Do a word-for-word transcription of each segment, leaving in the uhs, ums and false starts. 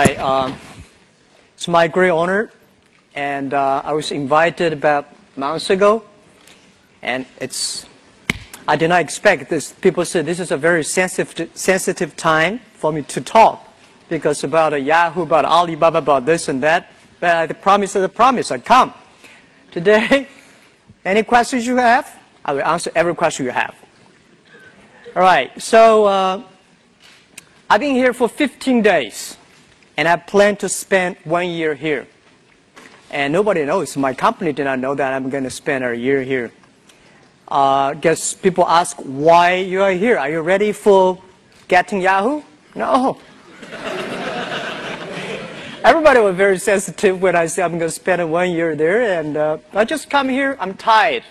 Hi, um, it's my great honor, and uh, I was invited about months ago, and it's, I did not expect this. People said this is a very sensitive, sensitive time for me to talk, because about a Yahoo, about Alibaba, about this and that, but I promise the promise, I come. Today, any questions you have, I will answer every question you have. All right, so uh, I've been here for fifteen days. And I plan to spend one year here. And nobody knows. My company did not know that I'm going to spend a year here. Uh, guess people ask why you are here. Are you ready for getting Yahoo? No. Everybody was very sensitive when I said I'm going to spend one year there. And uh, I just come here. I'm tired.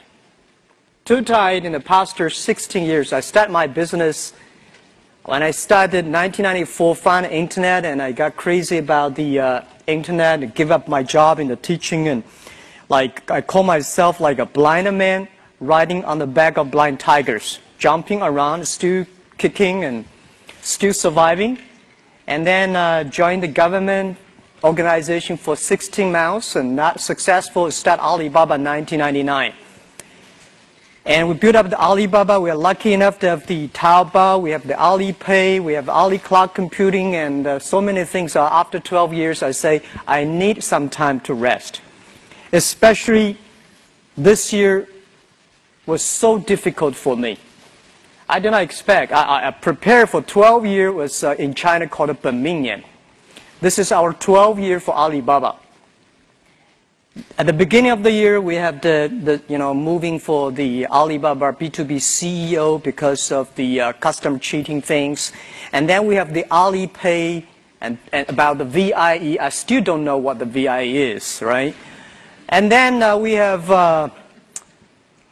Too tired in the past sixteen years. I started my business. When I started in nineteen ninety-four, found the internet, and I got crazy about the uh, internet, and give up my job in the teaching, and like I call myself like a blind man riding on the back of blind tigers, jumping around, still kicking, and still surviving. And then uh, joined the government organization for sixteen months, and not successful. Start Alibaba in nineteen ninety-nine. And we built up the Alibaba. We are lucky enough to have the Taobao, we have the Alipay, we have Ali Cloud computing, and uh, so many things. Uh, after twelve years, I say, I need some time to rest. Especially this year was so difficult for me. I did not expect. I, I prepared for twelve years, was uh, in China called a Benmingyan. This is our twelve year for Alibaba. At the beginning of the year, we have the, the you know, moving for the Alibaba B two B C E O because of the uh, custom cheating things. And then we have the Alipay and, and about the V I E. I still don't know what the V I E is, right? And then uh, we have, uh,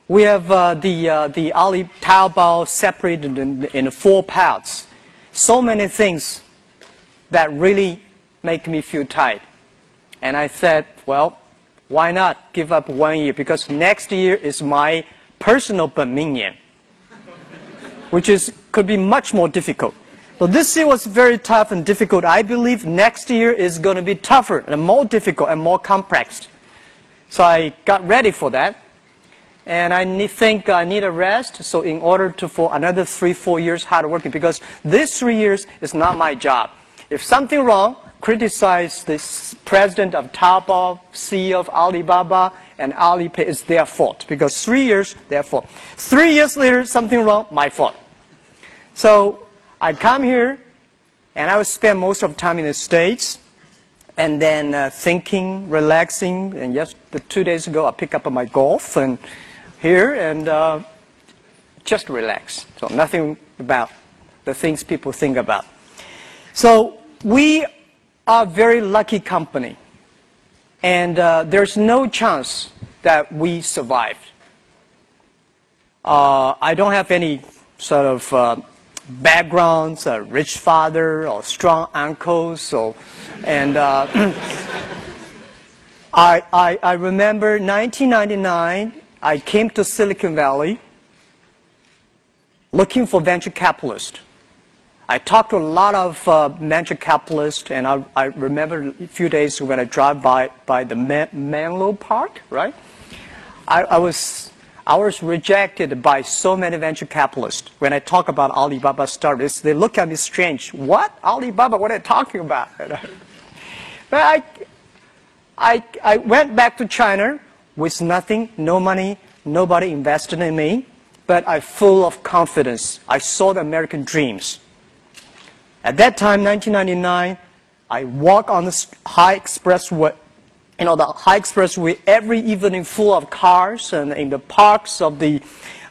we have uh, the, uh, the Ali Taobao separated in, in four parts. So many things that really make me feel tired. And I said, well, why not give up one year? Because next year is my personal Benmingyan, which is, could be much more difficult. So this year was very tough and difficult. I believe next year is going to be tougher and more difficult and more complex. So I got ready for that. And I need, think I need a rest, so in order to for another three, four years hard working, because this three years is not my job. If something wrong, criticize this president of Taobao, C E O of Alibaba, and Alipay, it's their fault. Because three years, their fault. Three years later, something wrong, my fault. So I come here, and I would spend most of the time in the States, and then uh, thinking, relaxing, and yes, the two days ago I picked up my golf and here, and uh, just relax. So nothing about the things people think about. So we are a very lucky company, and uh, there's no chance that we survived. Uh, I don't have any sort of uh, backgrounds, a rich father or strong uncles, so, and uh, I, I, I remember nineteen ninety-nine, I came to Silicon Valley looking for venture capitalists. I talked to a lot of uh, venture capitalists, and I, I remember a few days when I drive by by the Man Menlo Park, right? I, I was I was rejected by so many venture capitalists when I talk about Alibaba startups. They look at me strange. What Alibaba? What are you talking about? But I I I went back to China with nothing, no money, nobody invested in me, but I full of confidence. I saw the American dreams. At that time, nineteen ninety-nine, I walk on the high expressway, you know, the high expressway every evening full of cars, and in the parks of the,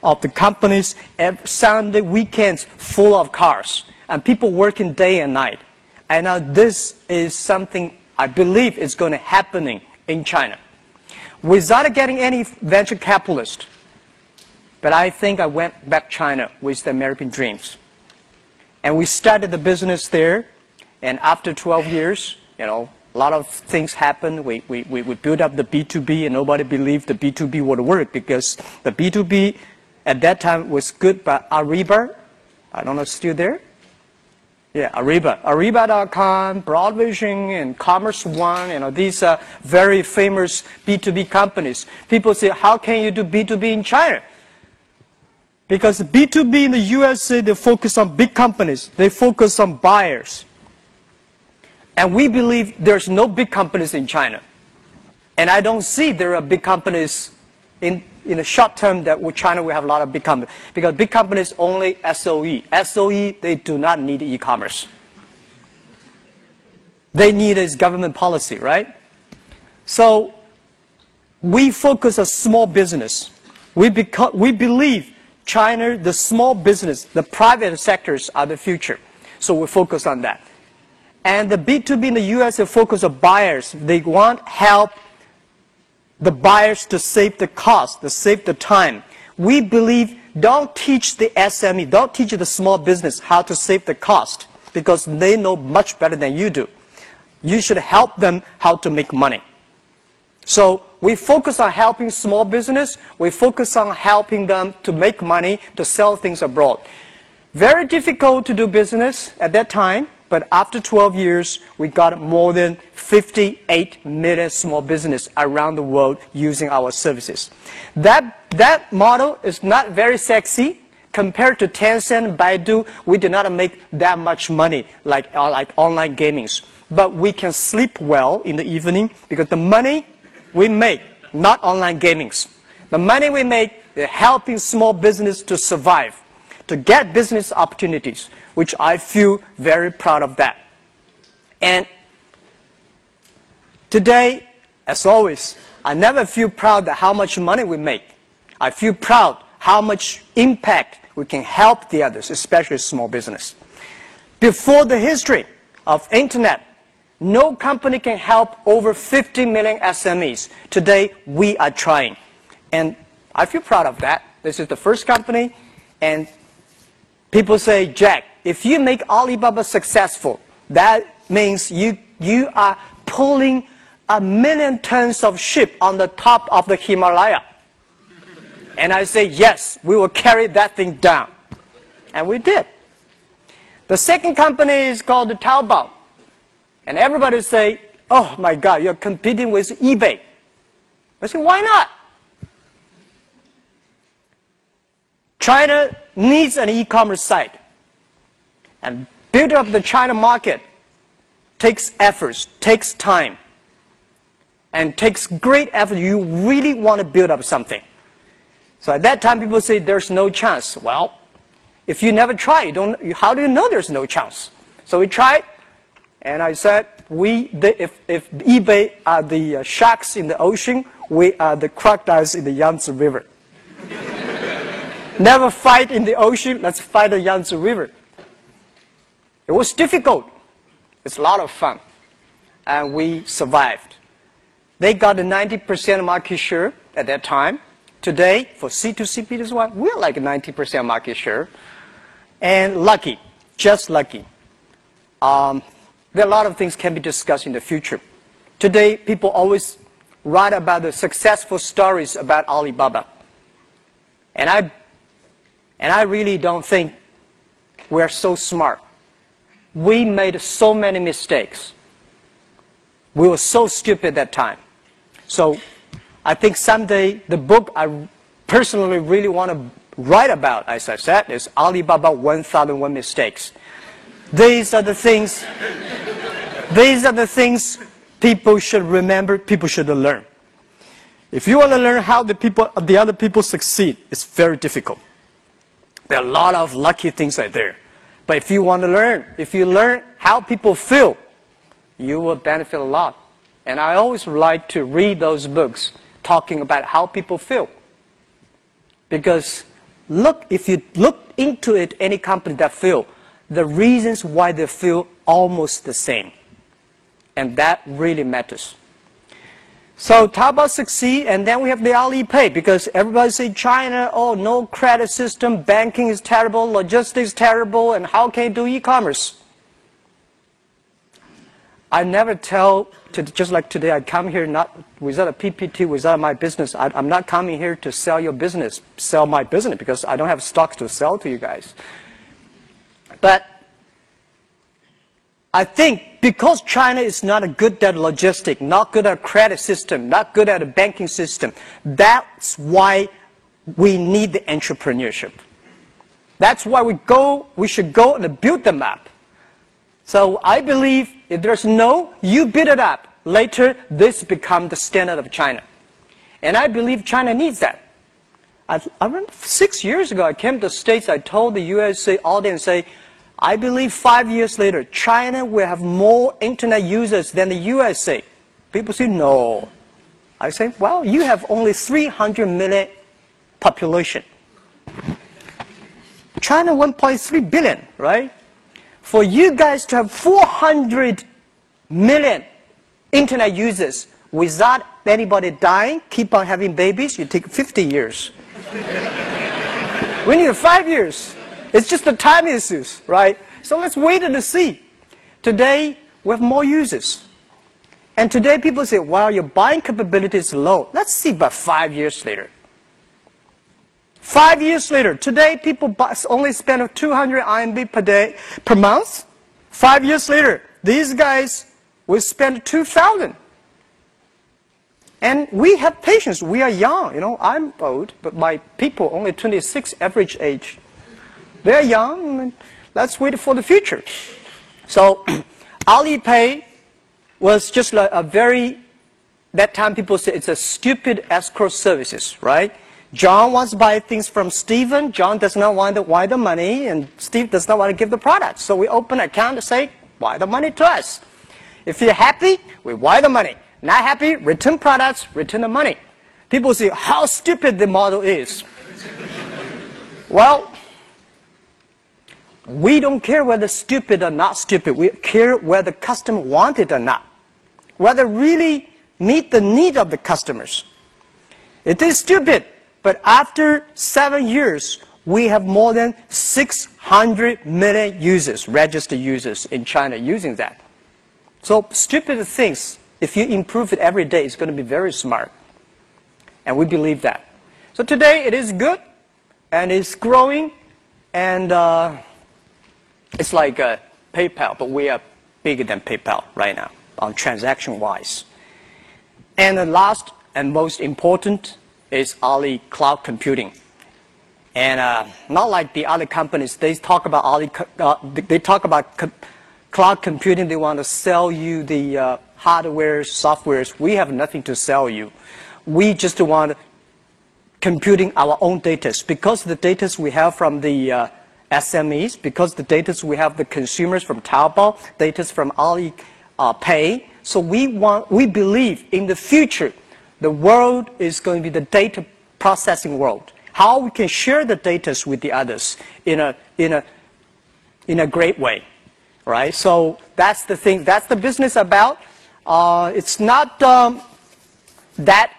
of the companies, every Sunday weekends full of cars, and people working day and night. And now this is something I believe is going to happening in China. Without getting any venture capitalist, but I think I went back to China with the American dreams. And we started the business there, and after twelve years, you know, a lot of things happened. We, we, we, we built up the B two B, and nobody believed the B two B would work, because the B two B at that time was good, but Ariba, I don't know, still there? Yeah, Ariba. Ariba dot com, Broadvision, and Commerce One, you know, these are very famous B two B companies. People say, how can you do B two B in China? Because B two B in the U S A, they focus on big companies. They focus on buyers. And we believe there's no big companies in China. And I don't see there are big companies in in the short term that with China we have a lot of big companies. Because big companies only S O E. S O E, they do not need e-commerce. They need is government policy, right? So we focus on small business. We, we believe China, the small business, the private sectors are the future. So we focus on that. And the B two B in the U S, they focus on buyers. They want help the buyers to save the cost, to save the time. We believe don't teach the S M E, don't teach the small business how to save the cost because they know much better than you do. You should help them how to make money. So we focus on helping small business. We focus on helping them to make money, to sell things abroad. Very difficult to do business at that time, but after twelve years, we got more than fifty-eight million small businesses around the world using our services. That, that model is not very sexy. Compared to Tencent, Baidu, we did not make that much money like, like online gamings. But we can sleep well in the evening because the money we make, not online gamings, the money we make is helping small business to survive, to get business opportunities, which I feel very proud of that. And today, as always, I never feel proud of how much money we make. I feel proud how much impact we can help the others, especially small business. Before the history of internet, no company can help over fifty million S M Es. Today, we are trying. And I feel proud of that. This is the first company, and people say, Jack, if you make Alibaba successful, that means you, you are pulling a million tons of ship on the top of the Himalaya. And I say, yes, we will carry that thing down. And we did. The second company is called Taobao. And everybody say, oh my God, you're competing with eBay. I say, why not? China needs an e-commerce site. And build up the China market takes efforts, takes time, and takes great effort. You really want to build up something. So at that time, people say there's no chance. Well, if you never try, you don't, how do you know there's no chance? So we tried, and I said, we, the, if, if eBay are the sharks in the ocean, we are the crocodiles in the Yangtze River. Never fight in the ocean, let's fight the Yangtze River. It was difficult. It's a lot of fun. And we survived. They got a ninety percent market share at that time. Today, for C two C B two C, we're like a ninety percent market share. And lucky, just lucky. Um, there are a lot of things can be discussed in the future. Today, people always write about the successful stories about Alibaba. And I And I really don't think we're so smart. We made so many mistakes. We were so stupid at that time. So I think someday the book I personally really want to write about, as I said, is Alibaba one thousand one Mistakes. These are the things, these are the things people should remember, people should learn. If you want to learn how the, people, the other people succeed, it's very difficult. There are a lot of lucky things out there. But if you want to learn, if you learn how people feel, you will benefit a lot. And I always like to read those books talking about how people feel. Because look, if you look into it, any company that feel, the reasons why they feel almost the same. And that really matters. So Taobao succeed, and then we have the Alipay, because everybody say China, oh, no credit system, banking is terrible, logistics terrible, and how can you do e-commerce? I never tell, to, just like today, I come here not without a P P T, without my business. I, I'm not coming here to sell your business, sell my business, because I don't have stocks to sell to you guys. But I think because China is not good at logistics, not good at credit system, not good at a banking system, that's why we need the entrepreneurship. That's why we go, we should go and build them up. So I believe if there's no, you build it up. Later, this becomes the standard of China. And I believe China needs that. I, I remember six years ago, I came to the States, I told the U S A audience, say, I believe five years later, China will have more internet users than the U S A. People say, no. I say, well, you have only three hundred million population. China one point three billion, right? For you guys to have four hundred million internet users without anybody dying, keep on having babies, you take fifty years. We need five years. It's just the time issues, right? So let's wait and see. Today, we have more users. And today people say, wow, your buying capability is low. Let's see about five years later. Five years later, today people buy, only spend two hundred R M B per day, per month. Five years later, these guys will spend two thousand. And we have patience. We are young. You know, I'm old, but my people only twenty-six average age. They're young. And let's wait for the future. So, Alipay was just like a very. That time people say it's a stupid escrow services, right? John wants to buy things from Stephen. John does not want to wire the money, and Steve does not want to give the product. So we open an account and say, wire the money to us. If you're happy, we wire the money. Not happy, return products, return the money. People say, how stupid the model is. Well, we don't care whether stupid or not stupid. We care whether the customer wants it or not. Whether really meet the need of the customers. It is stupid. But after seven years, we have more than six hundred million users, registered users in China using that. So stupid things, if you improve it every day, it's going to be very smart. And we believe that. So today it is good, and it's growing, and uh, it's like uh, PayPal, but we are bigger than PayPal right now, on transaction-wise. And the last and most important is Ali Cloud Computing, and uh, not like the other companies. They talk about Ali, uh, they talk about co cloud computing. They want to sell you the uh, hardware, softwares. We have nothing to sell you. We just want computing our own data, because the data we have from the uh, S M Es, because the data we have the consumers from Taobao, data from Ali uh, Pay. So we want, we believe in the future. The world is going to be the data processing world. How we can share the data with the others in a, in a, in a great way, right? So that's the thing, that's the business about. Uh, it's not um, that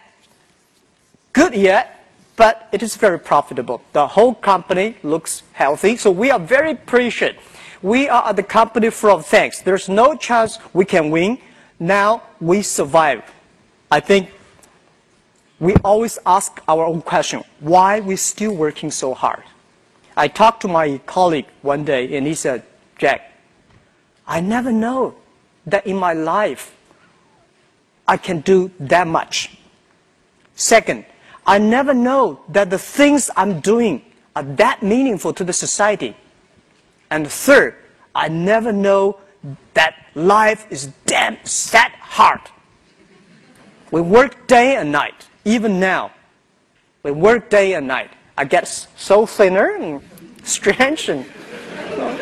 good yet, but it is very profitable. The whole company looks healthy, so we are very appreciative. We are the company from thanks. There's no chance we can win. Now we survive. I think we always ask our own question, why are we still working so hard? I talked to my colleague one day, and he said, Jack, I never know that in my life I can do that much. Second, I never know that the things I'm doing are that meaningful to the society. And third, I never know that life is damn that hard. We work day and night. Even now, we work day and night. I get so thinner and strange, and you know,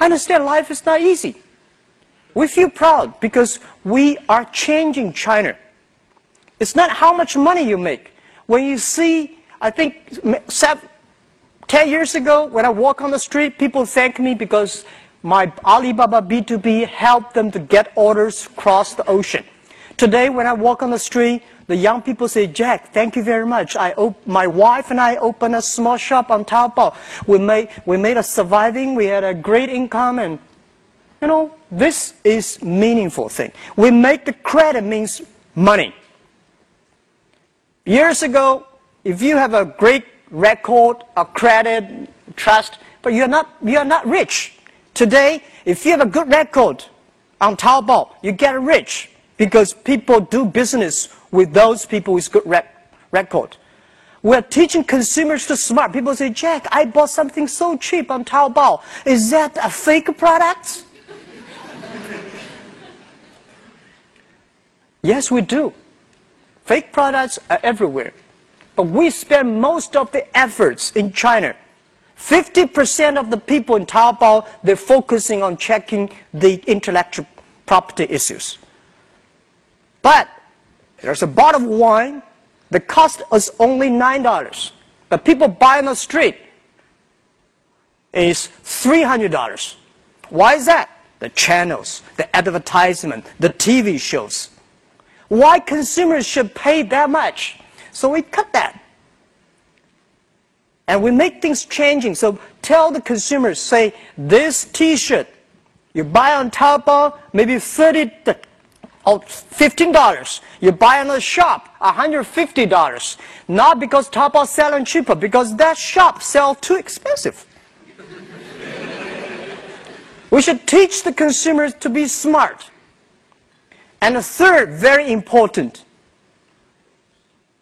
I understand life is not easy. We feel proud because we are changing China. It's not how much money you make. When you see, I think seven, ten years ago, when I walk on the street, people thank me because my Alibaba B two B helped them to get orders across the ocean. Today, when I walk on the street, the young people say, Jack, thank you very much. I op my wife and I opened a small shop on Taobao. We made, we made a surviving. We had a great income. And, you know, this is meaningful thing. We make the credit means money. Years ago, if you have a great record, a credit, trust, but you're not, you're not rich. Today, If you have a good record on Taobao, you get rich because people do business with those people with good rep record. We're teaching consumers to smart. People say, Jack, I bought something so cheap on Taobao. Is that a fake product? Yes, we do. Fake products are everywhere. But we spend most of the efforts in China. fifty percent of the people in Taobao, they're focusing on checking the intellectual property issues. But there's a bottle of wine. The cost is only nine dollars. But people buy on the street is three hundred dollars. Why is that? The channels, the advertisement, the T V shows. Why consumers should pay that much? So we cut that. And we make things changing. So tell the consumers, say, this T-shirt you buy on Taobao, maybe thirty or fifteen dollars. You buy on a shop, one hundred fifty dollars. Not because Taobao selling cheaper, because that shop sells too expensive. We should teach the consumers to be smart. And a third, very important.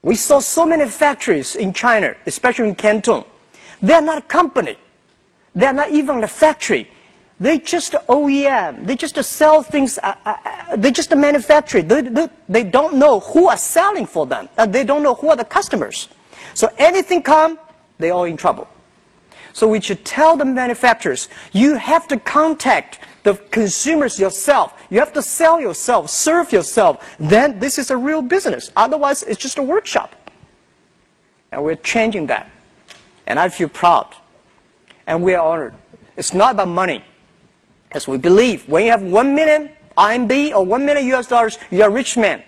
We saw so many factories in China, especially in Canton. They're not a company. They're not even a factory. They're just O E M. They just sell things. Uh, uh, they just manufacture. They, they, they don't know who are selling for them. And they don't know who are the customers. So anything come, they're all in trouble. So we should tell the manufacturers, you have to contact the consumers yourself. You have to sell yourself, serve yourself. Then this is a real business. Otherwise, it's just a workshop. And we're changing that. And I feel proud. And we are honored. It's not about money. As we believe, when you have one million R M B or one million U S dollars, you are a rich man.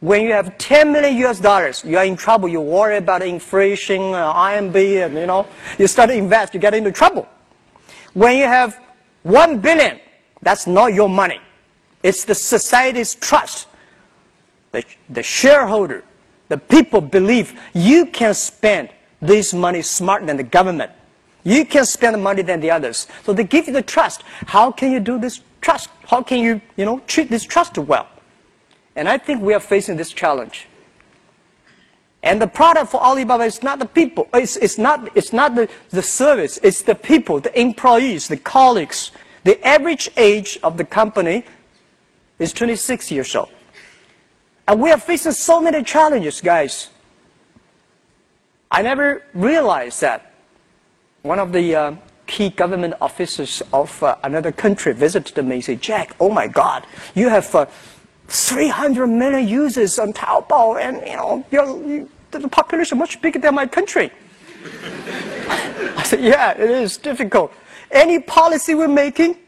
When you have ten million U S dollars, you are in trouble. You worry about inflation, uh, R M B, and you know, you start to invest, you get into trouble. When you have one billion, that's not your money. It's the society's trust. The, the shareholder, the people believe you can spend this money smarter than the government. You can spend the money than the others. So they give you the trust. How can you do this trust? How can you, you know, treat this trust well? And I think we are facing this challenge. And the product for Alibaba is not the people, it's, it's not, it's not the, the service, it's the people, the employees, the colleagues. The average age of the company is twenty-six years old. And we are facing so many challenges, guys. I never realized that one of the uh, key government officers of uh, another country visited me and said, Jack, oh my God, you have uh, three hundred million users on Taobao, and you know, you're, you, the population much bigger than my country. I said, yeah, it is difficult. Any policy we're making,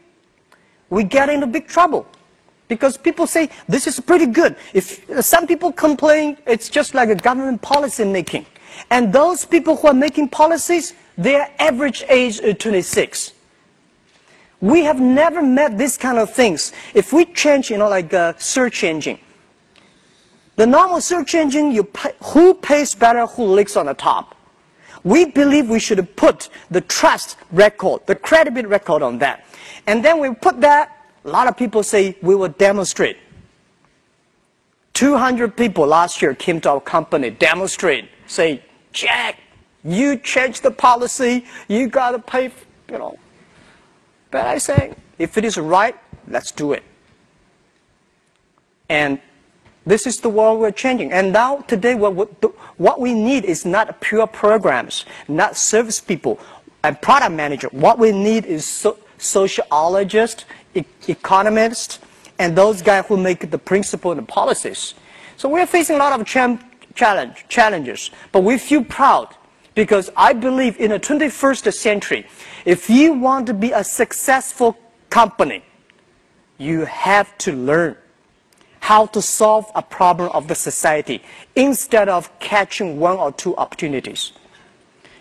we get into big trouble. Because people say, this is pretty good. If some people complain, it's just like a government policy making. And those people who are making policies, their average age is twenty-six. We have never met this kind of things. If we change, you know, like a search engine. The normal search engine, you pay, who pays better, who licks on the top. We believe we should put the trust record, the credibility record on that. And then we put that, a lot of people say we will demonstrate. two hundred people last year came to our company, demonstrate, say, Jack, you changed the policy, you got to pay, you know. But I say, if it is right, let's do it. And this is the world we're changing. And now, today, what we need is not pure programs, not service people and product manager. What we need is so sociologists, e economists, and those guys who make the principle and the policies. So we're facing a lot of cha challenge, challenges, but we feel proud. Because I believe in the twenty-first century, if you want to be a successful company, you have to learn how to solve a problem of the society instead of catching one or two opportunities.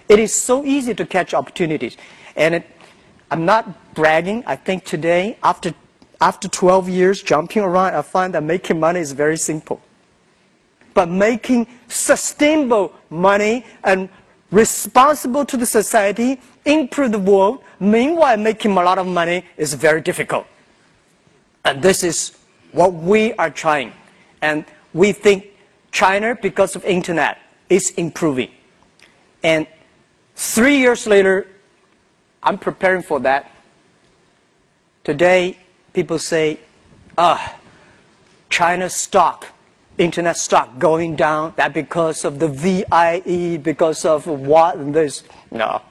It is so easy to catch opportunities. And it, I'm not bragging. I think today, after, after twelve years jumping around, I find that making money is very simple. But making sustainable money and responsible to the society, improve the world, meanwhile making a lot of money is very difficult. And this is what we are trying. And we think China, because of internet, is improving. And three years later, I'm preparing for that. Today, people say, ah, China's stock, internet stock going down, that because of the V I E, because of what and this. No.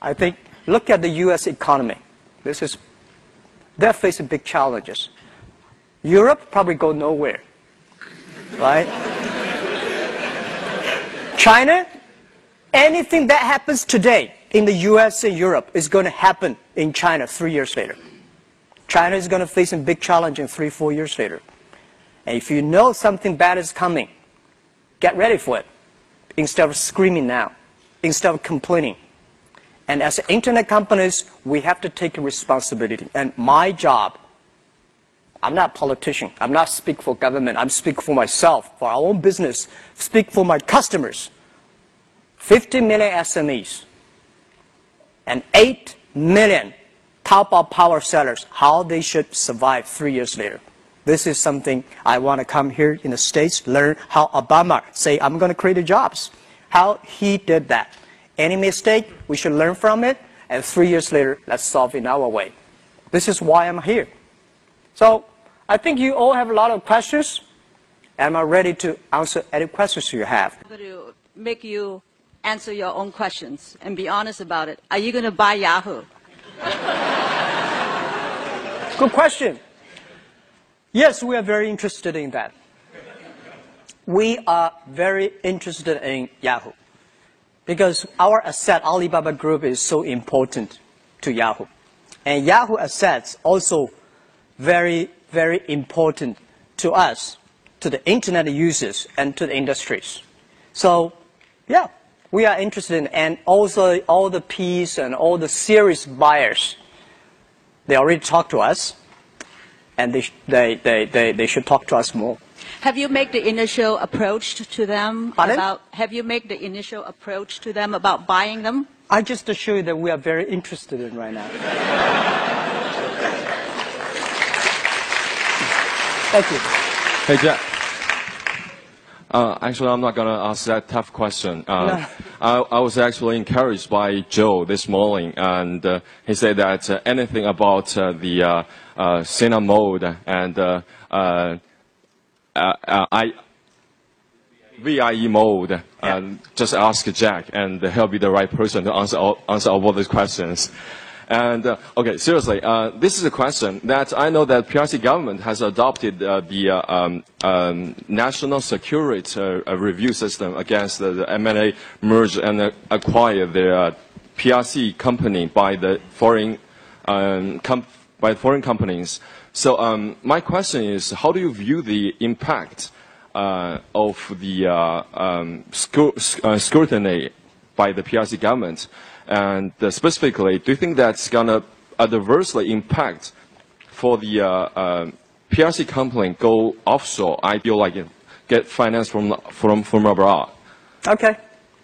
I think, look at the U S economy. This is, they're facing big challenges. Europe probably go nowhere, right? China, anything that happens today in the U S and Europe is going to happen in China three years later. China is going to face a big challenge in three, four years later. And if you know something bad is coming, get ready for it, instead of screaming now, instead of complaining. And as internet companies, we have to take responsibility. And my job, I'm not a politician, I'm not speak for government, I'm speak for myself, for our own business, speak for my customers. fifty million S M Es and eight million Taobao power sellers, how they should survive three years later. This is something I want to come here in the States, learn how Obama say, I'm going to create jobs. How he did that. Any mistake, we should learn from it, and three years later, let's solve it in our way. This is why I'm here. So, I think you all have a lot of questions, and I'm ready to answer any questions you have. I'm going to make you answer your own questions and be honest about it. Are you going to buy Yahoo? Good question. Yes, we are very interested in that. We are very interested in Yahoo because our asset Alibaba Group is so important to Yahoo, and Yahoo assets also very, very important to us, to the internet users and to the industries. So, yeah, we are interested in, and also all the P's and all the serious buyers, they already talk to us, and they, they, they, they, they should talk to us more. Have you made the initial approach to them? Pardon? About, have you made the initial approach to them about buying them? I just assure you that we are very interested in right now. Thank you. Hey, Jack. Uh, actually, I'm not going to ask that tough question. Uh, no. I, I was actually encouraged by Joe this morning, and uh, he said that uh, anything about uh, the uh, uh, cinema mode and uh, uh, uh, I, V I E mode, uh, yeah. Just ask Jack, and he'll be the right person to answer all, answer all those questions. And, uh, okay, seriously, uh, this is a question that I know that P R C government has adopted uh, the uh, um, um, national security uh, review system against the, the M and A merge and uh, acquire the uh, P R C company by the foreign, um, com by foreign companies. So um, my question is, how do you view the impact uh, of the uh, um, sc uh, scrutiny by the P R C government? And uh, specifically, do you think that's going to adversely impact for the uh, uh, P R C company go offshore? I feel like it, get finance from, from, from abroad. Okay.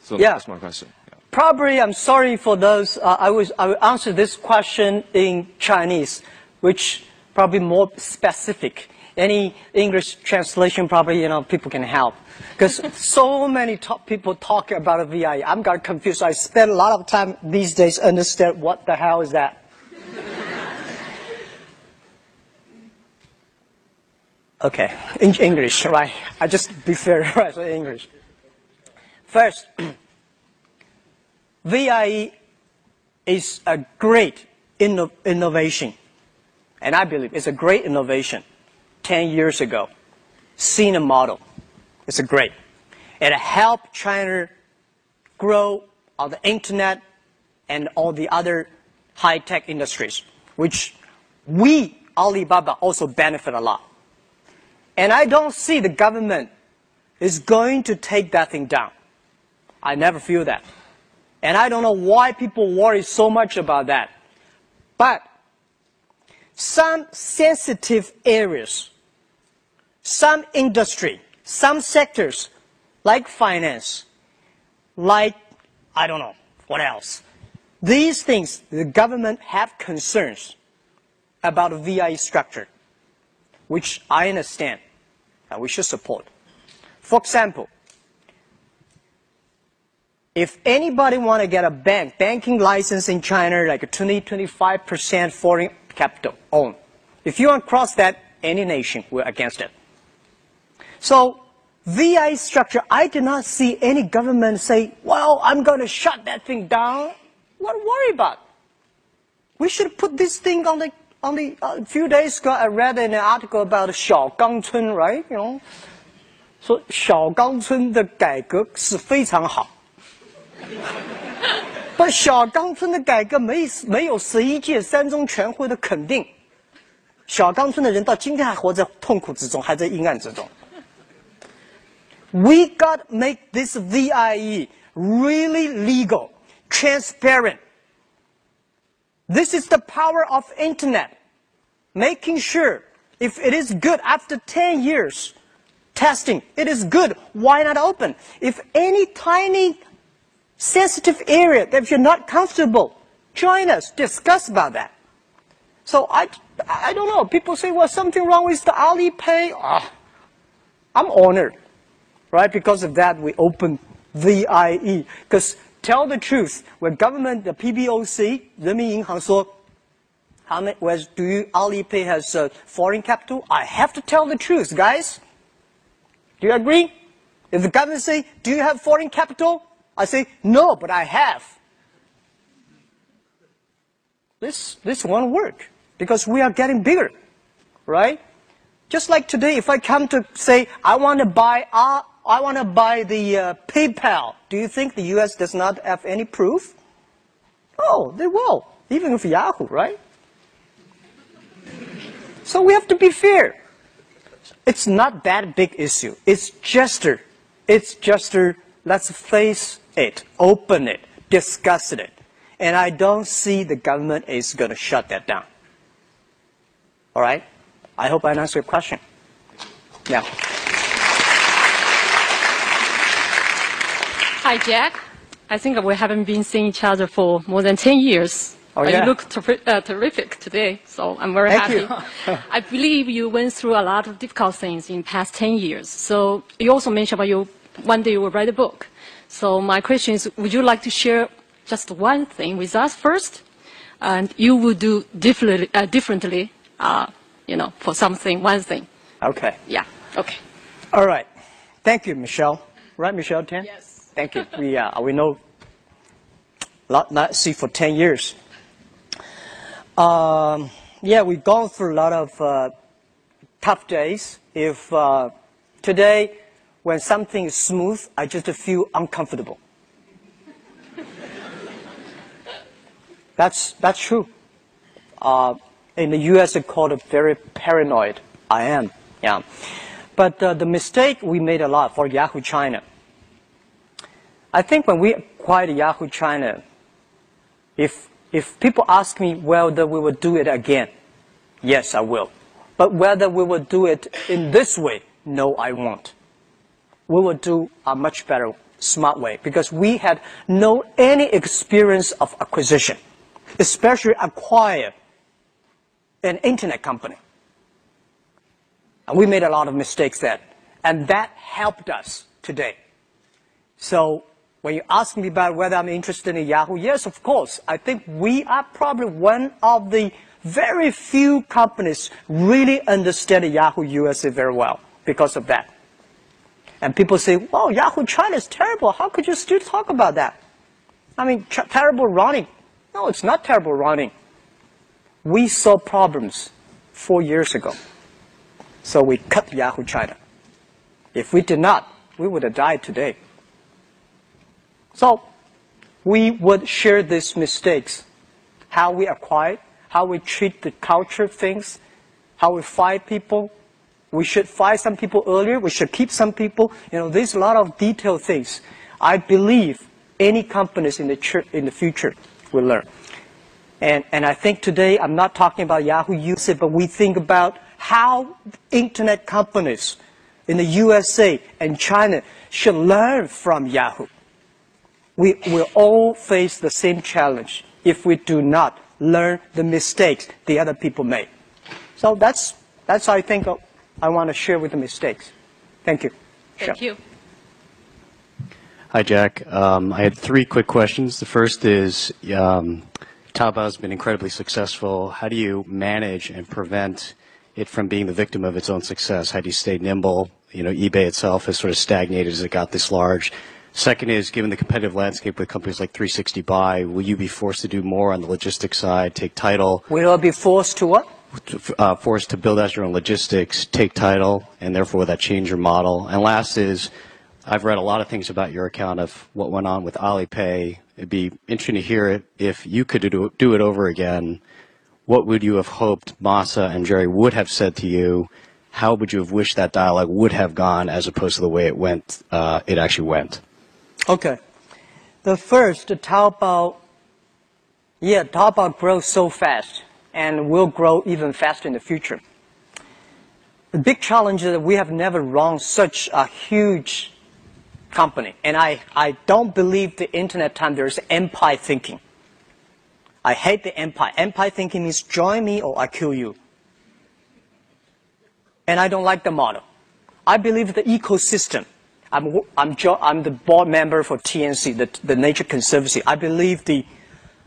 So yeah. That's my question. Yeah. Probably, I'm sorry for those. Uh, I, was, I will answer this question in Chinese, which probably more specific. Any English translation, probably, you know, people can help. Because so many top people talk about a V I E. I'm got confused. I spend a lot of time these days understand what the hell is that. Okay, in English, right? I just be fair, right? So English. First, V I E is a great inno innovation, and I believe it's a great innovation. Ten years ago, seen a model. It's a great. It helped China grow on the internet and all the other high-tech industries, which we, Alibaba, also benefit a lot. And I don't see the government is going to take that thing down. I never feel that. And I don't know why people worry so much about that. But some sensitive areas, some industry, some sectors, like finance, like I don't know what else. These things, the government have concerns about a V I E structure, which I understand and we should support. For example, if anybody want to get a bank, banking license in China, like a twenty to twenty-five percent foreign capital owned. If you uncross that, any nation will against it. So V I E structure, I did not see any government say, well, I'm going to shut that thing down. What worry about? We should put this thing on the, on the, a uh, few days ago, I read an article about Xiaogangcun, right? You know, so Xiaogangcun 的改革是非常好。 But 小钢村的改革没没有十一届三中全会的肯定，小钢村的人到今天还活在痛苦之中，还在阴暗之中。We got to make this V I E really legal, transparent. This is the power of internet, making sure if it is good after ten years testing, it is good. Why not open? If any tiny sensitive area that if you're not comfortable, join us, discuss about that. So I, I don't know, people say, well, something wrong with the Alipay. Oh, I'm honored, right? Because of that, we open V I E. Because tell the truth, when government, the P B O C, 人民银行说, how many, where's, do you, Alipay has uh, foreign capital? I have to tell the truth, guys. Do you agree? If the government say, do you have foreign capital? I say, no, but I have. This, this won't work because we are getting bigger, right? Just like today, if I come to say, I want to buy, uh, I want to buy the uh, PayPal, do you think the U S does not have any proof? Oh, they will, even with Yahoo, right? So we have to be fair. It's not that big issue. It's just, it's just, let's face it, open it, discuss it. And I don't see the government is going to shut that down. All right? I hope I answered your question. Yeah. Hi, Jack. I think we haven't been seeing each other for more than ten years. Oh, yeah. You look ter uh, terrific today, so I'm very Thank happy. You. I believe you went through a lot of difficult things in the past ten years. So you also mentioned about your one day you will write a book. So my question is, would you like to share just one thing with us first? And you will do differently, uh, differently uh, you know, for something, one thing. Okay. Yeah, okay. All right. Thank you, Michelle. Right, Michelle Tan? Yes. Thank you. We, uh, we know, lot not see for ten years. Um, yeah, we've gone through a lot of uh, tough days. If uh, today, when something is smooth, I just feel uncomfortable. that's, that's true. Uh, in the U S, it's called very paranoid. I am, yeah. But uh, the mistake we made a lot for Yahoo China. I think when we acquired Yahoo China, if, if people ask me whether we will do it again, yes, I will. But whether we will do it in this way, no, I won't. We will do a much better, smart way because we had no any experience of acquisition, especially acquire an internet company. And we made a lot of mistakes then, and that helped us today. So when you ask me about whether I'm interested in Yahoo, yes, of course. I think we are probably one of the very few companies really understand Yahoo U S A very well because of that. And people say, well, Yahoo China is terrible. How could you still talk about that? I mean, terrible running. No, it's not terrible running. We saw problems four years ago. So we cut Yahoo China. If we did not, we would have died today. So we would share these mistakes, how we acquire, how we treat the culture things, how we fire people. We should fire some people earlier. We should keep some people. You know, there's a lot of detailed things. I believe any companies in the, in the future will learn. And, and I think today I'm not talking about Yahoo U S A, but we think about how internet companies in the U S A and China should learn from Yahoo. we will all face the same challenge if we do not learn the mistakes the other people made. So that's, that's I think I want to share with the mistakes. Thank you. Thank sure. you. Hi, Jack. Um, I had three quick questions. The first is um, Taobao has been incredibly successful. How do you manage and prevent it from being the victim of its own success? How do you stay nimble? You know, eBay itself has sort of stagnated as it got this large. Second is, given the competitive landscape with companies like three sixty buy, will you be forced to do more on the logistics side, take title? Will I be forced to what? Uh, forced to build out your own logistics, take title, and therefore will that change your model? And last is, I've read a lot of things about your account of what went on with Alipay. It'd be interesting to hear it. If you could do, do it over again, what would you have hoped Masa and Jerry would have said to you? How would you have wished that dialogue would have gone as opposed to the way it went? Uh, it actually went. Okay. The first, the Taobao, yeah, Taobao grows so fast and will grow even faster in the future. The big challenge is that we have never run such a huge company. And I, I don't believe the internet time there is empire thinking. I hate the empire. Empire thinking means join me or I kill you. And I don't like the model. I believe the ecosystem. I'm, I'm, I'm the board member for T N C, the, the Nature Conservancy. I believe the,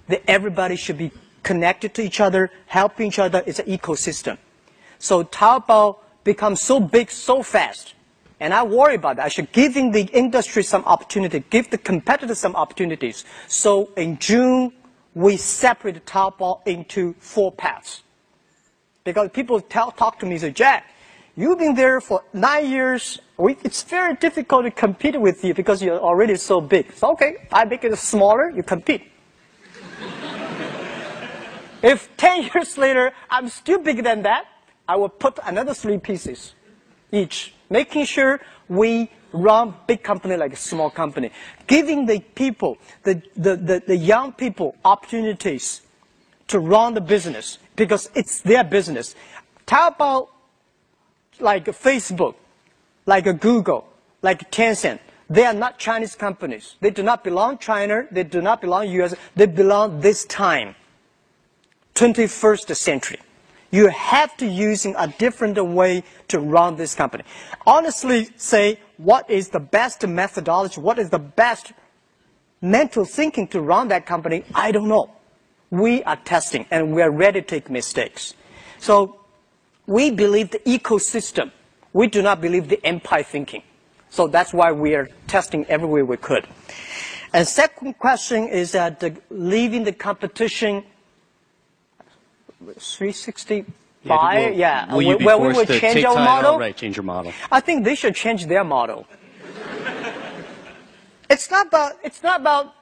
the everybody should be connected to each other, helping each other. It's an ecosystem. So Taobao becomes so big so fast. And I worry about that. I should give the industry some opportunity, give the competitors some opportunities. So in June, we separated Taobao into four paths. Because people tell, talk to me and say, Jack, you've been there for nine years. We, it's very difficult to compete with you because you're already so big. So, okay, I make it smaller, you compete. If ten years later I'm still bigger than that, I will put another three pieces each, making sure we run big company like a small company, giving the people, the, the, the, the young people opportunities to run the business because it's their business. Taobao, like Facebook, like Google, like Tencent, they are not Chinese companies. They do not belong China, they do not belong U S, they belong this time, twenty-first century. You have to using a different way to run this company. Honestly say, what is the best methodology, what is the best mental thinking to run that company? I don't know. We are testing and we are ready to take mistakes. So we believe the ecosystem. We do not believe the empire thinking. So that's why we are testing every way we could. And second question is that the, leaving the competition three sixty buy, yeah, will you be where we will to change take our title, model. Right, change your model. I think they should change their model. It's not about, it's not about,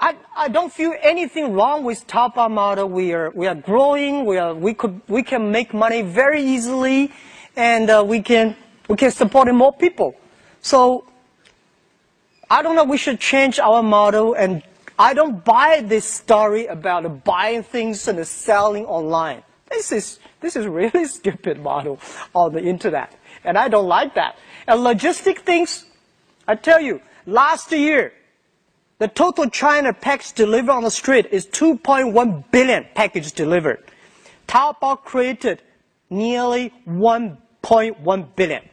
I, I don't feel anything wrong with Taobao model. We are, we are growing, we, are, we, could, we can make money very easily, and uh, we, can, we can support more people. So, I don't know, we should change our model, and I don't buy this story about buying things and selling online. This is, this is really stupid model on the internet, and I don't like that. And logistic things, I tell you, last year, the total China package delivered on the street is two point one billion packages delivered. Taobao created nearly one point one billion.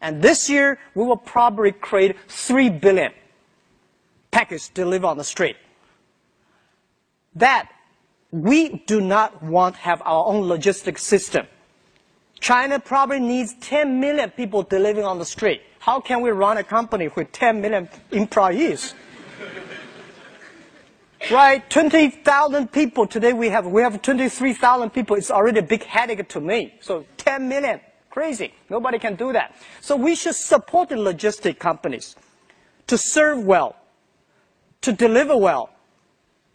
And this year, we will probably create three billion packages delivered on the street. That we do not want to have our own logistics system. China probably needs ten million people delivering on the street. How can we run a company with ten million employees? Right, twenty thousand people today we have, we have twenty-three thousand people. It's already a big headache to me. So ten million, crazy. Nobody can do that. So we should support the logistic companies to serve well, to deliver well,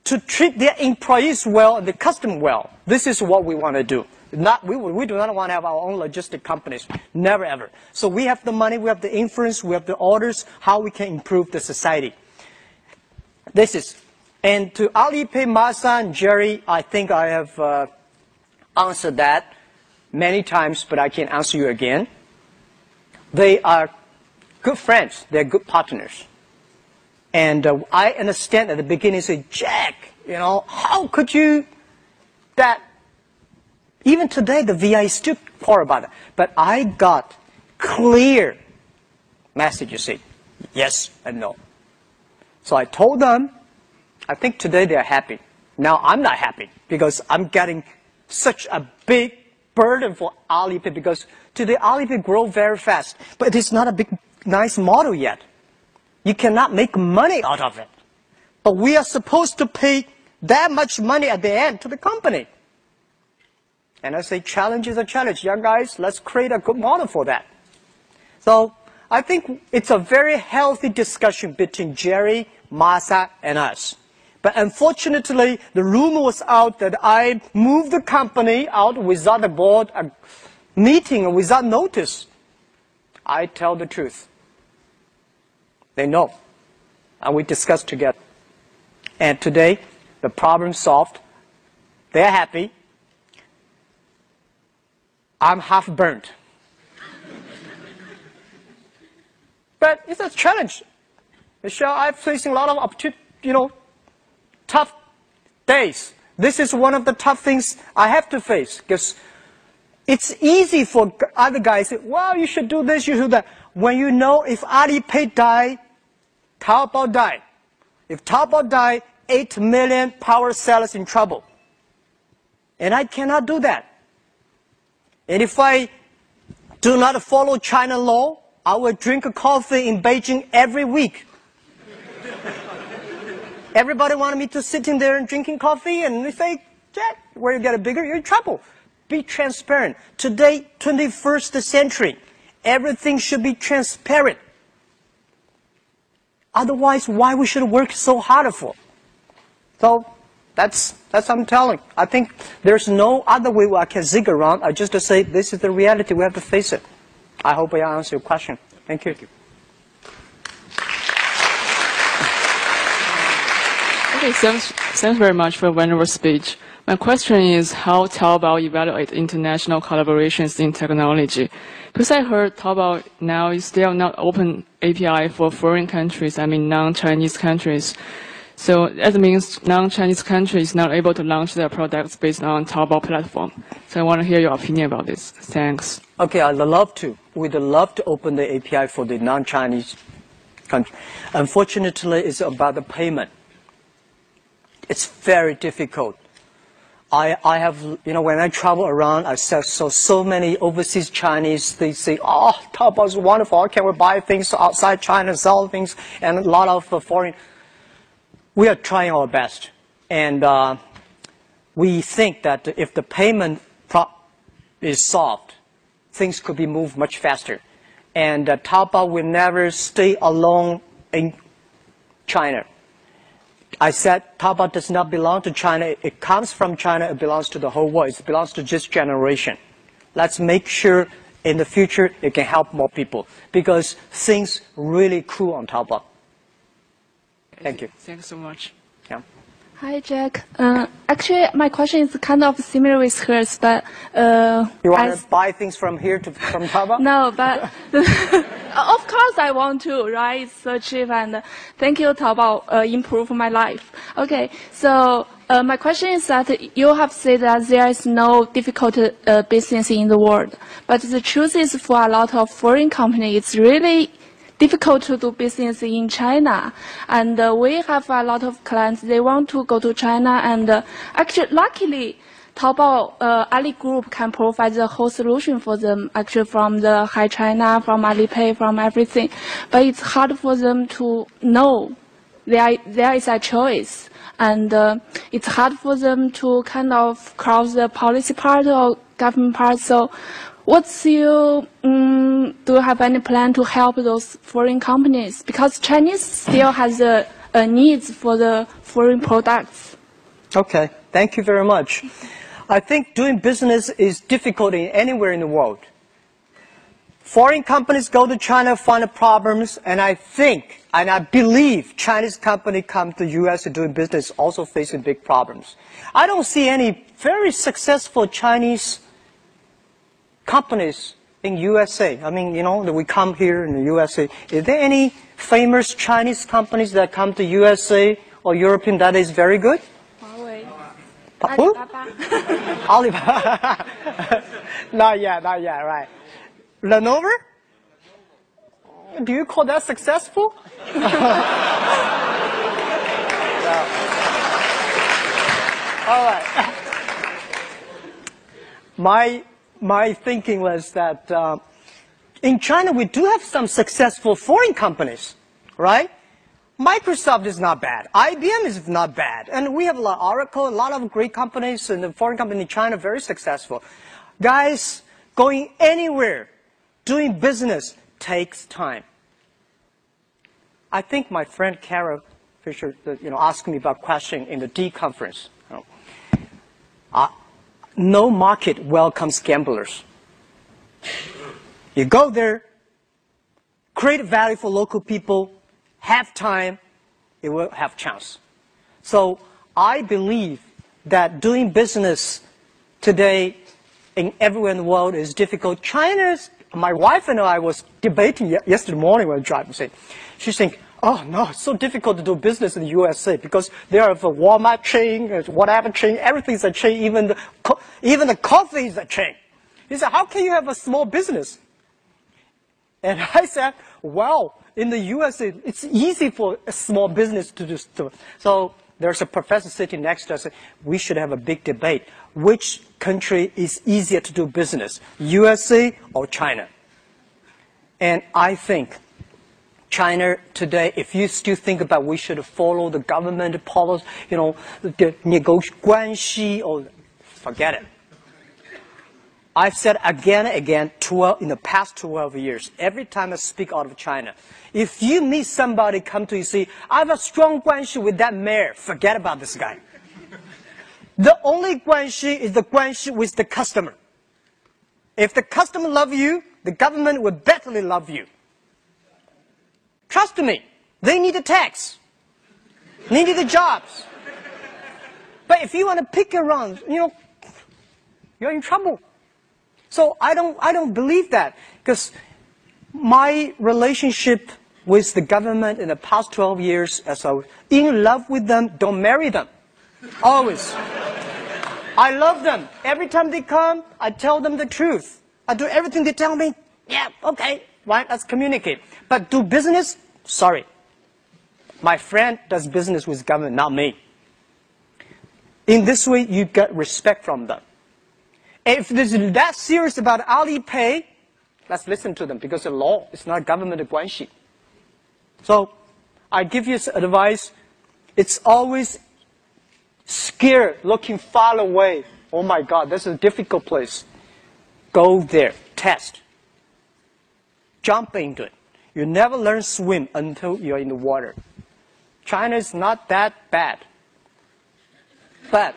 to treat their employees well and the customer well. This is what we want to do. Not, we, we do not want to have our own logistic companies, never ever. So we have the money, we have the influence, we have the orders, how we can improve the society. This is, and to Alipay, Masa, and Jerry, I think I have uh, answered that many times, but I can answer you again. They are good friends, they're good partners. And uh, I understand at the beginning, say, Jack, you know, how could you, that, even today the V I E still quarrel about it. But I got clear message, you see, yes and no. So I told them, I think today they're happy. Now I'm not happy because I'm getting such a big burden for Alipay, because today Alipay grow very fast, but it is not a big, nice model yet. You cannot make money out of it. But we are supposed to pay that much money at the end to the company. And I say challenge is a challenge. Young guys, let's create a good model for that. So I think it's a very healthy discussion between Jerry, Masa, and us. But unfortunately, the rumor was out that I moved the company out without the board a meeting or without notice. I tell the truth. They know. And we discussed together. And today, the problem solved. They're happy. I'm half burnt. But it's a challenge. Michelle, I'm facing a lot of opportunity, you know, tough days. This is one of the tough things I have to face, because it's easy for other guys to say, well, you should do this, you should do that. When you know if Alipay die, Taobao die. If Taobao die, eight million power sellers in trouble. And I cannot do that. And if I do not follow China law, I will drink a coffee in Beijing every week. Everybody wanted me to sit in there and drinking coffee, and they say, Jack, where you get a bigger, you're in trouble. Be transparent. Today, twenty-first century, everything should be transparent. Otherwise, why we should work so hard for? So that's, that's what I'm telling. I think there's no other way where I can zig around. I just to say this is the reality. We have to face it. I hope I answered your question. Thank you. Thank you. Okay, thanks, thanks very much for a wonderful speech. My question is how Taobao evaluates international collaborations in technology. Because I heard Taobao now is still not open A P I for foreign countries, I mean non-Chinese countries. So that means non-Chinese countries not able to launch their products based on Taobao platform. So I want to hear your opinion about this. Thanks. Okay, I'd love to. We'd love to open the A P I for the non-Chinese country. Unfortunately, it's about the payment. It's very difficult. I, I have, you know, when I travel around, I saw so many overseas Chinese, they say, oh, Taobao is wonderful. Can we buy things outside China, sell things, and a lot of uh, foreign. We are trying our best, and uh, we think that if the payment pro is solved, things could be moved much faster. And uh, Taobao will never stay alone in China. I said Taobao does not belong to China. It comes from China. It belongs to the whole world. It belongs to this generation. Let's make sure in the future it can help more people, because things really cool on Taobao. Thank you. Thanks so much. Yeah. Hi, Jack. Uh, actually, my question is kind of similar with hers, but uh, you want to buy things from here to from Taobao? No, but of course I want to, right? It's so cheap, and uh, thank you, Taobao, uh, improve my life. Okay, so uh, my question is that you have said that there is no difficult uh, business in the world, but the truth is, for a lot of foreign companies, it's really difficult to do business in China, and uh, we have a lot of clients. They want to go to China, and uh, actually, luckily, Taobao uh, Ali Group can provide the whole solution for them. Actually, from the Hi China, from Alipay, from everything, but it's hard for them to know there there is a choice, and uh, it's hard for them to kind of cross the policy part or government part. So. What's you, um, do you have any plan to help those foreign companies? Because Chinese still has a, a needs for the foreign products. Okay, thank you very much. I think doing business is difficult in anywhere in the world. Foreign companies go to China, find the problems, and I think, and I believe, Chinese companies come to the U S to do business also facing big problems. I don't see any very successful Chinese companies in U S A? I mean, you know, we come here in the U S A. Is there any famous Chinese companies that come to U S A or European that is very good? Huawei. Alibaba. Alibaba. Not yet, not yet, right. Lenovo? Do you call that successful? Yeah. All right. My, my thinking was that uh, in China we do have some successful foreign companies, right? Microsoft is not bad. I B M is not bad. And we have a lot of Oracle, a lot of great companies, and the foreign company in China very successful. Guys, going anywhere, doing business takes time. I think my friend Kara Swisher, you know, asked me about question in the D conference. Oh. Uh, no market welcomes gamblers. You go there, create value for local people, have time, you will have chance. So I believe that doing business today in everywhere in the world is difficult. China's My wife and I was debating yesterday morning when I was driving. Saying, she's saying, oh, no, it's so difficult to do business in the U S A because they are a Walmart chain, whatever chain, everything's a chain, even the, even the coffee is a chain. He said, how can you have a small business? And I said, well, in the U S A, it's easy for a small business to do stuff. So there's a professor sitting next to us. We should have a big debate. Which country is easier to do business, U S A or China? And I think China today, if you still think about we should follow the government policy, you know, the negotiation, guanxi, or forget it. I've said again and again twelve, in the past twelve years, every time I speak out of China, if you meet somebody come to you see, I have a strong guanxi with that mayor, forget about this guy. The only guanxi is the guanxi with the customer. If the customer loves you, the government will definitely love you. Trust me, they need the tax, need the jobs. But if you want to pick around, you know, you're in trouble. So I don't, I don't believe that, because my relationship with the government in the past twelve years, as I was in love with them, don't marry them. Always. I love them. Every time they come, I tell them the truth. I do everything they tell me. Yeah, okay, right, let's communicate. But do business? Sorry. My friend does business with government, not me. In this way, you get respect from them. If this is that serious about Alipay, let's listen to them, because the law is not government guanxi. So I give you advice. It's always scared, looking far away. Oh my God, this is a difficult place. Go there, test. Jump into it. You never learn swim until you're in the water. China is not that bad. But,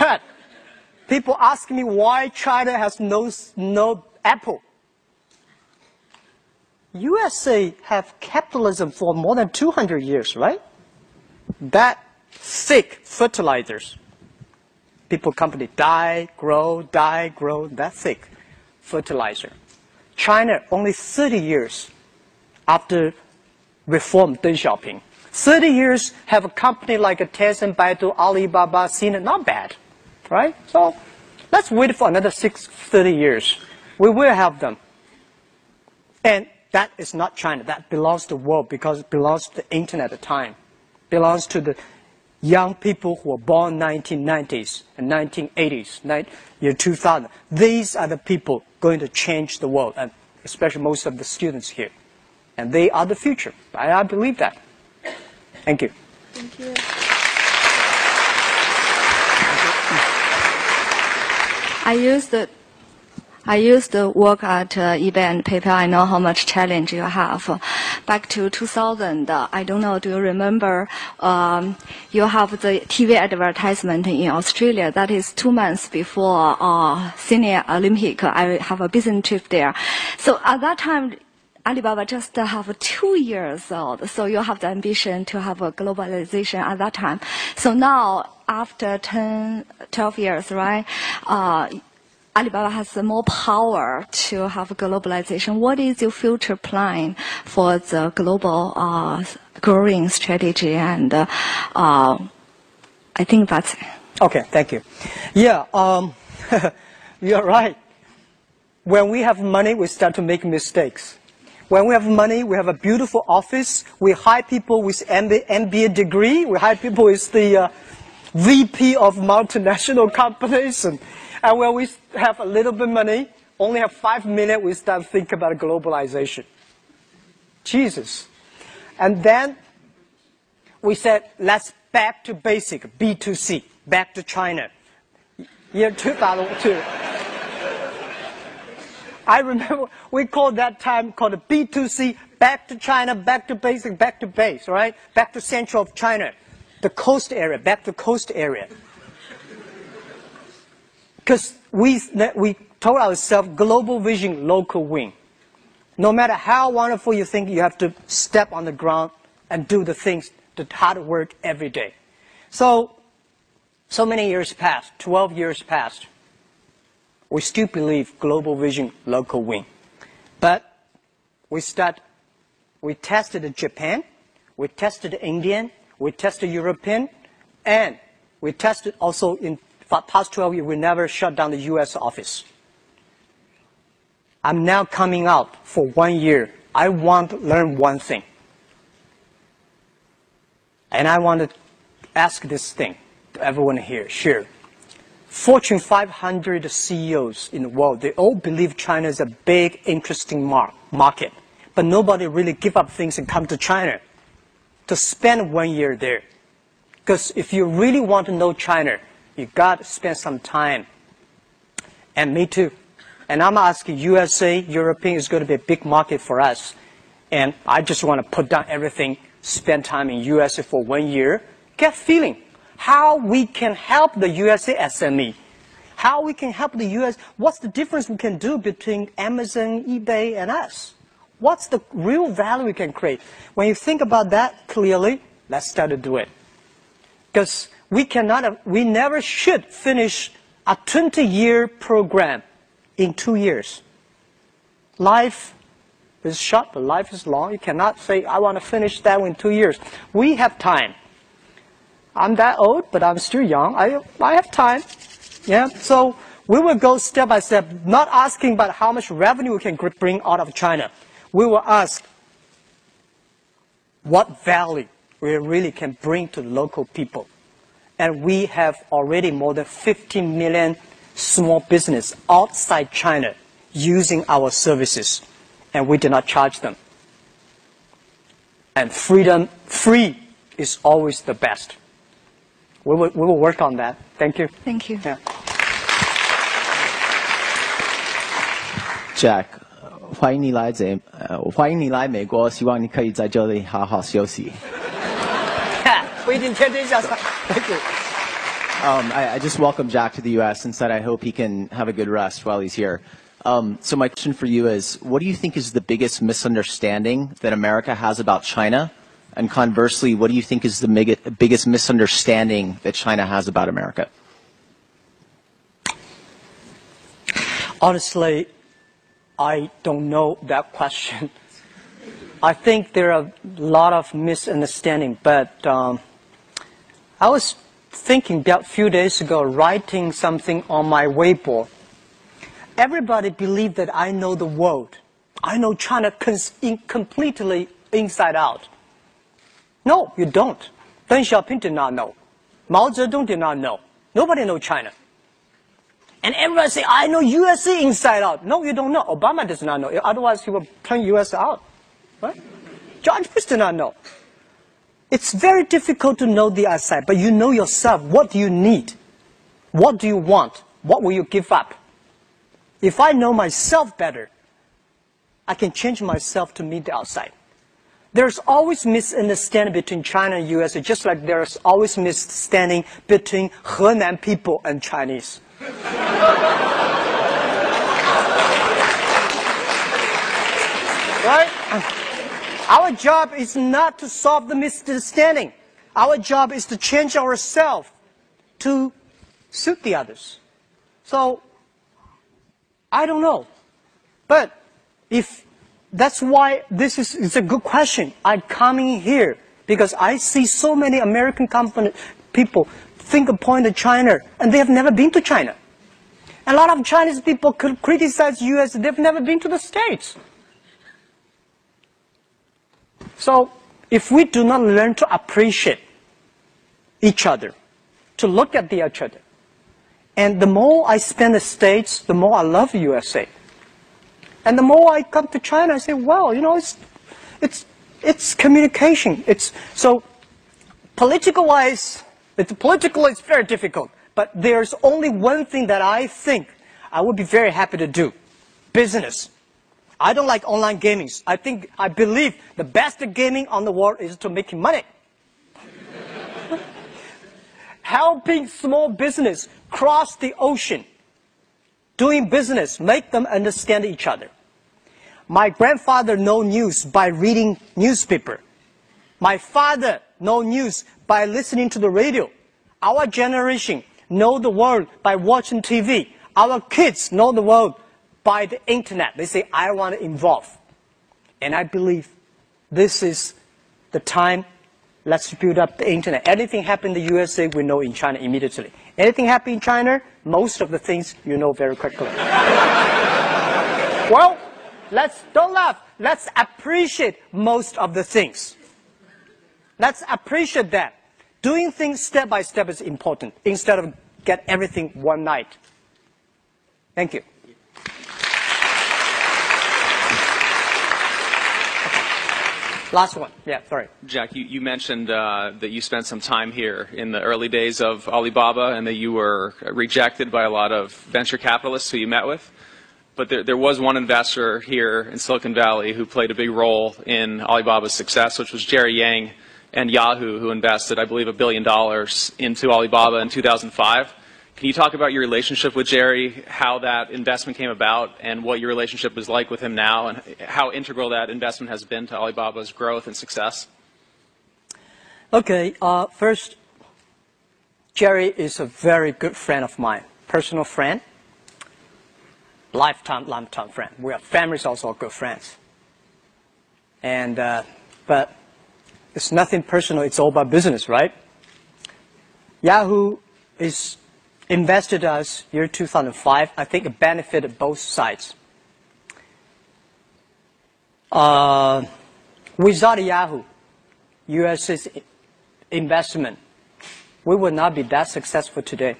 but people ask me why China has no, no Apple. U S A have capitalism for more than two hundred years, right? That thick fertilizers. People company die, grow, die, grow, that thick fertilizer. China only thirty years after reform Deng Xiaoping. thirty years have a company like a Tencent, Baidu, Alibaba, Sina, not bad, right? So let's wait for another six, thirty years. We will have them. And that is not China. That belongs to the world because it belongs to the internet at the time. Belongs to the young people who were born nineteen nineties and nineteen eighties, year two thousand. These are the people going to change the world, and especially most of the students here. And they are the future. I, I believe that. Thank you. Thank you. I used the, I used to work at uh, eBay and PayPal. I know how much challenge you have. Back to two thousand, uh, I don't know, do you remember, um, you have the T V advertisement in Australia. That is two months before uh, Senior Olympic. I have a business trip there. So at that time, Alibaba just have two years old. So you have the ambition to have a globalization at that time. So now, after ten, twelve years, right, uh, Alibaba has more power to have globalization. What is your future plan for the global uh, growing strategy? And uh, uh, I think that's it. Okay, thank you. Yeah, um, you're right. When we have money, we start to make mistakes. When we have money, we have a beautiful office. We hire people with M B A degree. We hire people with the uh, V P of multinational companies. And, and when we have a little bit of money, only have five million, we start to think about globalization. Jesus. And then we said, let's back to basic, B two C, back to China. Year two thousand two. I remember we called that time called B two C, back to China, back to basic, back to base, right? Back to central of China, the coast area, back to coast area. Because we, we told ourselves global vision, local win. No matter how wonderful you think, you have to step on the ground and do the things, the hard work every day. So, so many years passed, twelve years passed. We still believe global vision, local win. But we start, we tested Japan, we tested Indian, we tested European, and we tested also in the past twelve years, we never shut down the U S office. I'm now coming out for one year. I want to learn one thing. And I want to ask this thing to everyone here, sure. Fortune five hundred C E Os in the world, they all believe China is a big, interesting mar market. But nobody really give up things and come to China to spend one year there. Because if you really want to know China, you got to spend some time. And me too. And I'm asking U S A, European is going to be a big market for us. And I just want to put down everything, spend time in U S A for one year, get feeling. How we can help the U S A S M E, how we can help the U S, what's the difference we can do between Amazon, eBay, and us? What's the real value we can create? When you think about that clearly, let's start to do it. Because we cannot, we never should finish a twenty-year program in two years. Life is short, but life is long. You cannot say, I want to finish that in two years. We have time. I'm that old, but I'm still young. I, I have time. Yeah. So we will go step by step, not asking about how much revenue we can bring out of China. We will ask what value we really can bring to local people. And we have already more than fifteen million small business outside China using our services, and we do not charge them. And freedom, free is always the best. We will, we will work on that. Thank you. Thank you. Yeah. Jack, 欢迎你来这，呃，欢迎你来美国，希望你可以在这里好好休息。我已经天天想说 ，Thank you. Um, I, I just welcome Jack to the U S and said I hope he can have a good rest while he's here. Um, so my question for you is, what do you think is the biggest misunderstanding that America has about China? And conversely, what do you think is the big, biggest misunderstanding that China has about America? Honestly, I don't know that question. I think there are a lot of misunderstanding, but um, I was thinking about a few days ago, writing something on my Weibo. Everybody believes that I know the world. I know China cons in completely inside out. No, you don't. Deng Xiaoping did not know. Mao Zedong did not know. Nobody knows China. And everybody say, I know U S A inside out. No, you don't know. Obama does not know. Otherwise, he would turn U S A out. Right? George Bush did not know. It's very difficult to know the outside, but you know yourself. What do you need? What do you want? What will you give up? If I know myself better, I can change myself to meet the outside. There's always misunderstanding between China and U S, just like there's always misunderstanding between Henan people and Chinese. Right? Our job is not to solve the misunderstanding. Our job is to change ourselves to suit the others. So I don't know. But if that's why this is it's a good question. I'm coming here because I see so many American company, people finger point at China, and they have never been to China. A lot of Chinese people could criticize the U S. They've never been to the States. So if we do not learn to appreciate each other, to look at the each other, and the more I spend in the States, the more I love U S A. And the more I come to China, I say, wow, you know, it's, it's, it's communication. It's, so political-wise, it's, political is very difficult. But there's only one thing that I think I would be very happy to do, business. I don't like online gaming. I think, I believe the best gaming on the world is to make money. Helping small business cross the ocean, doing business, make them understand each other. My grandfather know news by reading newspaper. My father know news by listening to the radio. Our generation know the world by watching T V. Our kids know the world by the internet. They say, I want to involve. And I believe this is the time. Let's build up the internet. Anything happened in the U S A, we know in China immediately. Anything happened in China, most of the things you know very quickly. Well, let's don't laugh. Let's appreciate most of the things. Let's appreciate that. Doing things step by step is important, instead of get everything one night. Thank you. Last one. Yeah, sorry. Jack, you, you mentioned uh, that you spent some time here in the early days of Alibaba and that you were rejected by a lot of venture capitalists who you met with. But there, there was one investor here in Silicon Valley who played a big role in Alibaba's success, which was Jerry Yang and Yahoo, who invested, I believe, a billion dollars into Alibaba in two thousand five. Can you talk about your relationship with Jerry, how that investment came about, and what your relationship is like with him now, and how integral that investment has been to Alibaba's growth and success? Okay, uh, first, Jerry is a very good friend of mine, personal friend, lifetime, lifetime friend. We are families, also good friends. And, uh, but it's nothing personal, it's all about business, right? Yahoo is invested us year two thousand five. I think it benefited both sides. Uh, without Yahoo, U S's investment, we would not be that successful today.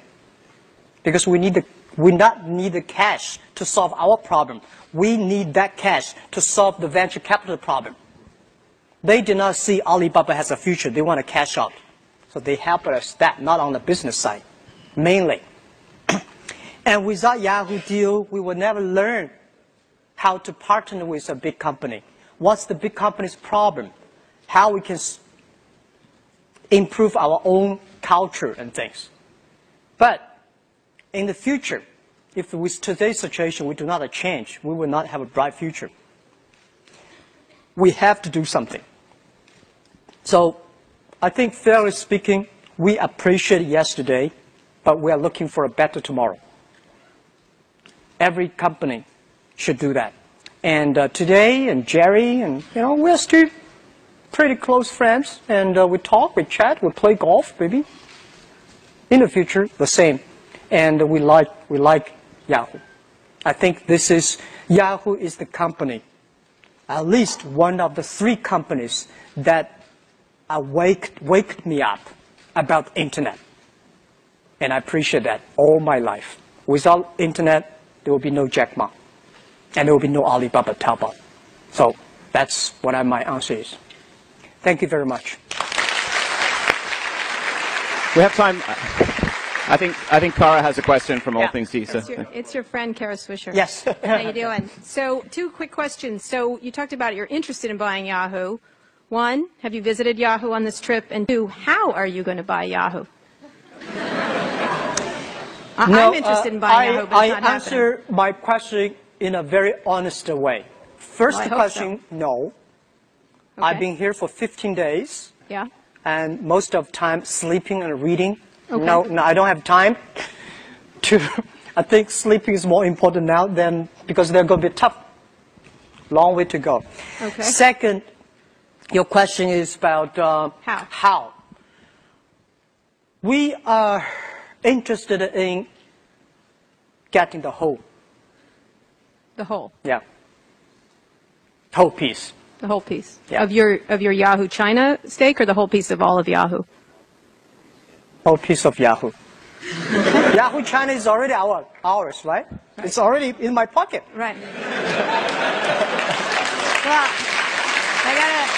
Because we need the, we not need the cash to solve our problem. We need that cash to solve the venture capital problem. They did not see Alibaba has a future. They want to cash out. So they helped us that, not on the business side. Mainly. And without Yahoo deal, we will never learn how to partner with a big company. What's the big company's problem? How we can improve our own culture and things. But in the future, if with today's situation we do not change, we will not have a bright future. We have to do something. So I think, fairly speaking, we appreciate yesterday, but we are looking for a better tomorrow. Every company should do that. And uh, today, and Jerry, and you know, we're still pretty close friends. And uh, we talk, we chat, we play golf, maybe. In the future, the same. And uh, we like, we like Yahoo. I think this is, Yahoo is the company, at least one of the three companies that awaked, waked me up about the internet. And I appreciate that all my life. Without internet, there will be no Jack Ma. And there will be no Alibaba, Taobao. So that's what I, my answer is. Thank you very much. We have time. I think, I think Kara has a question from yeah. All Things T. It's, it's your friend, Kara Swisher. Yes. How you doing? So two quick questions. So you talked about you're interested in buying Yahoo. One, have you visited Yahoo on this trip? And two, how are you going to buy Yahoo? No, I'm interested uh, in buying Yahoo, but I not answer happening. My question in a very honest way. First well, question, so. no. Okay. I've been here for fifteen days. Yeah. And most of time sleeping and reading. Okay. No, no, I don't have time to I think sleeping is more important now than because they're going to be tough. Long way to go. Okay. Second, your question is about uh, how. how. We are interested in getting the whole. The whole? Yeah. Whole piece. The whole piece. Yeah. Of your of your Yahoo China stake or the whole piece of all of Yahoo? Whole piece of Yahoo. Yahoo China is already our, ours, right? right? It's already in my pocket. Right. Well, I gotta,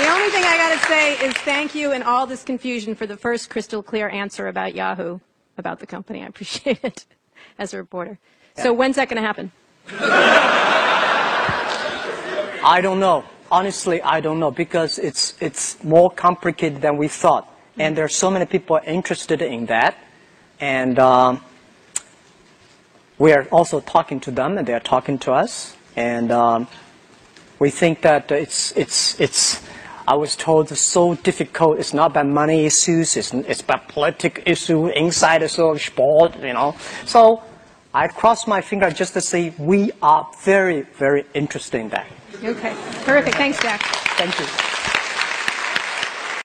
the only thing I got to say is thank you and all this confusion for the first crystal clear answer about Yahoo, about the company. I appreciate it as a reporter. Yeah. So when's that going to happen? I don't know. Honestly, I don't know because it's, it's more complicated than we thought. And there are so many people interested in that. And um, we are also talking to them, and they are talking to us. And um, we think that it's, it's, it's, I was told it's so difficult. It's not about money issues. It's, it's about political issues, inside of sport, you know. So I cross my fingers just to say we are very, very interested in that. Okay. Terrific. Thanks, Jack. Thank you.